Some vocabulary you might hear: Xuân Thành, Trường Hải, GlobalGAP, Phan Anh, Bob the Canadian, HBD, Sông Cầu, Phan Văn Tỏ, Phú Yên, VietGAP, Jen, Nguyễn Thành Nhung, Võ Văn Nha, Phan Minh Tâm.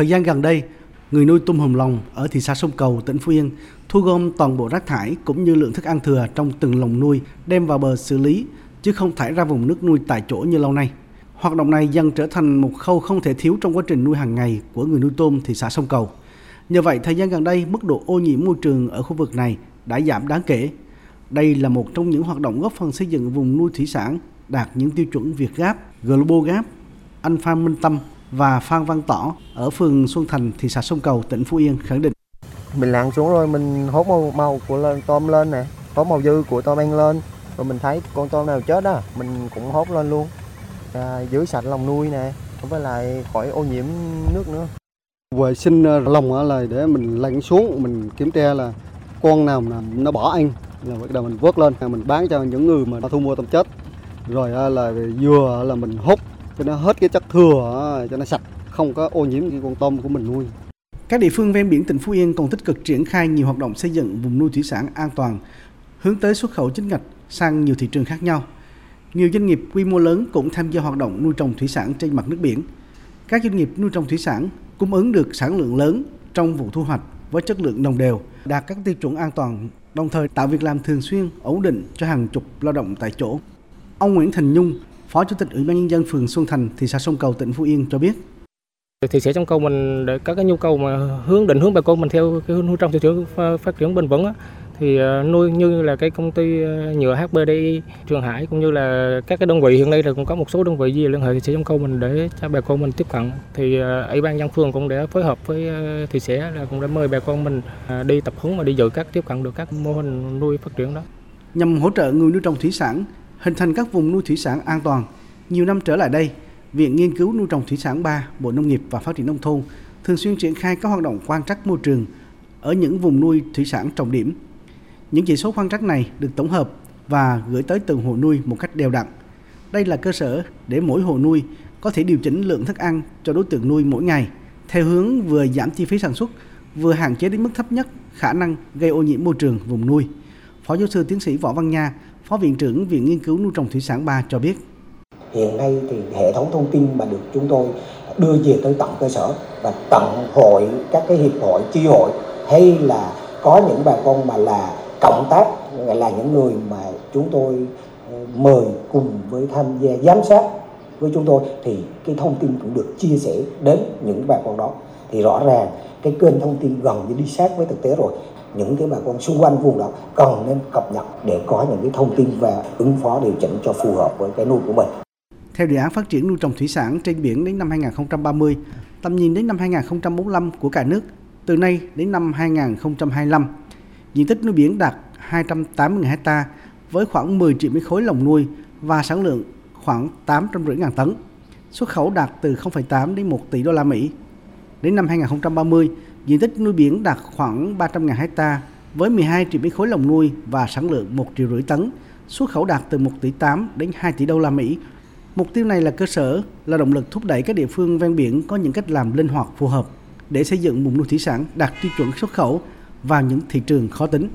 Thời gian gần đây, người nuôi tôm hùm lồng ở thị xã Sông Cầu, tỉnh Phú Yên thu gom toàn bộ rác thải cũng như lượng thức ăn thừa trong từng lồng nuôi đem vào bờ xử lý, chứ không thải ra vùng nước nuôi tại chỗ như lâu nay. Hoạt động này dần trở thành một khâu không thể thiếu trong quá trình nuôi hàng ngày của người nuôi tôm thị xã Sông Cầu. Nhờ vậy, thời gian gần đây, mức độ ô nhiễm môi trường ở khu vực này đã giảm đáng kể. Đây là một trong những hoạt động góp phần xây dựng vùng nuôi thủy sản đạt những tiêu chuẩn VietGAP, GlobalGAP. Anh Phan Minh Tâm và Phan Văn Tỏ ở phường Xuân Thành, thị xã Sông Cầu, tỉnh Phú Yên khẳng định. Mình lặn xuống rồi mình hốt màu của tôm lên nè, có màu dư của tôm ăn lên, rồi mình thấy con tôm nào chết đó, mình cũng hốt lên luôn. Giữ sạch lồng nuôi nè, với lại khỏi ô nhiễm nước nữa. Vệ sinh lồng là để mình lặn xuống, mình kiểm tra là con nào nó bỏ ăn, là bắt đầu mình vớt lên, mình bán cho những người mà thu mua tôm chết. Rồi là dừa là mình hốt cho nó hết cái chất thừa, cho nó sạch, không có ô nhiễm cái con tôm của mình nuôi. Các địa phương ven biển tỉnh Phú Yên còn tích cực triển khai nhiều hoạt động xây dựng vùng nuôi thủy sản an toàn, hướng tới xuất khẩu chính ngạch sang nhiều thị trường khác nhau. Nhiều doanh nghiệp quy mô lớn cũng tham gia hoạt động nuôi trồng thủy sản trên mặt nước biển. Các doanh nghiệp nuôi trồng thủy sản cung ứng được sản lượng lớn trong vụ thu hoạch với chất lượng đồng đều, đạt các tiêu chuẩn an toàn, đồng thời tạo việc làm thường xuyên, ổn định cho hàng chục lao động tại chỗ. Ông Nguyễn Thành Nhung, Phó Chủ tịch Ủy ban Nhân dân phường Xuân Thành, thị xã Sông Cầu, tỉnh Phú Yên cho biết. Thị xã Sông Cầu mình để các cái nhu cầu mà định hướng bà con mình theo cái hướng nuôi trồng thủy sản phát triển bền vững á, thì nuôi như là cái công ty nhựa HBD, Trường Hải cũng như là các cái đơn vị hiện nay là cũng có một số đơn vị gì liên hệ thị xã Sông Cầu mình để cho bà con mình tiếp cận. Thì Ủy ban Nhân dân phường cũng đã phối hợp với thị xã là cũng đã mời bà con mình đi tập huấn và đi dự tiếp cận được các mô hình nuôi phát triển đó. Nhằm hỗ trợ người nuôi trồng thủy sản hình thành các vùng nuôi thủy sản an toàn, nhiều năm trở lại đây, Viện Nghiên cứu Nuôi trồng Thủy sản 3, Bộ Nông nghiệp và Phát triển Nông thôn thường xuyên triển khai các hoạt động quan trắc môi trường ở những vùng nuôi thủy sản trọng điểm. Những chỉ số quan trắc này được tổng hợp và gửi tới từng hộ nuôi một cách đều đặn. Đây là cơ sở để mỗi hộ nuôi có thể điều chỉnh lượng thức ăn cho đối tượng nuôi mỗi ngày, theo hướng vừa giảm chi phí sản xuất, vừa hạn chế đến mức thấp nhất khả năng gây ô nhiễm môi trường vùng nuôi. Phó Giáo sư Tiến sĩ Võ Văn Nha, Phó Viện trưởng Viện Nghiên cứu Nuôi trồng Thủy sản 3 cho biết. Hiện nay thì hệ thống thông tin mà được chúng tôi đưa về tới tận cơ sở và tận hội các cái hiệp hội, chi hội hay là có những bà con mà là cộng tác, là những người mà chúng tôi mời cùng với tham gia giám sát với chúng tôi thì cái thông tin cũng được chia sẻ đến những bà con đó. Thì rõ ràng cái kênh thông tin gần như đi sát với thực tế rồi. Những cái bà con xung quanh vùng đó cần nên cập nhật để có những cái thông tin và ứng phó điều chỉnh cho phù hợp với cái nuôi của mình. Theo đề án phát triển nuôi trồng thủy sản trên biển đến năm 2030, tầm nhìn đến năm 2045 của cả nước, từ nay đến năm 2025, diện tích nuôi biển đạt 280.000 hectare với khoảng 10 triệu mét khối lồng nuôi và sản lượng khoảng 850.000 tấn, xuất khẩu đạt từ 0,8 đến 1 tỷ đô la Mỹ. Đến năm 2030, diện tích nuôi biển đạt khoảng 300.000 hectare với 12 triệu mét khối lồng nuôi và sản lượng 1,5 triệu tấn, xuất khẩu đạt từ 1 tỷ 8 đến 2 tỷ đô la Mỹ. Mục tiêu này là cơ sở, là động lực thúc đẩy các địa phương ven biển có những cách làm linh hoạt phù hợp để xây dựng vùng nuôi thủy sản đạt tiêu chuẩn xuất khẩu vào những thị trường khó tính.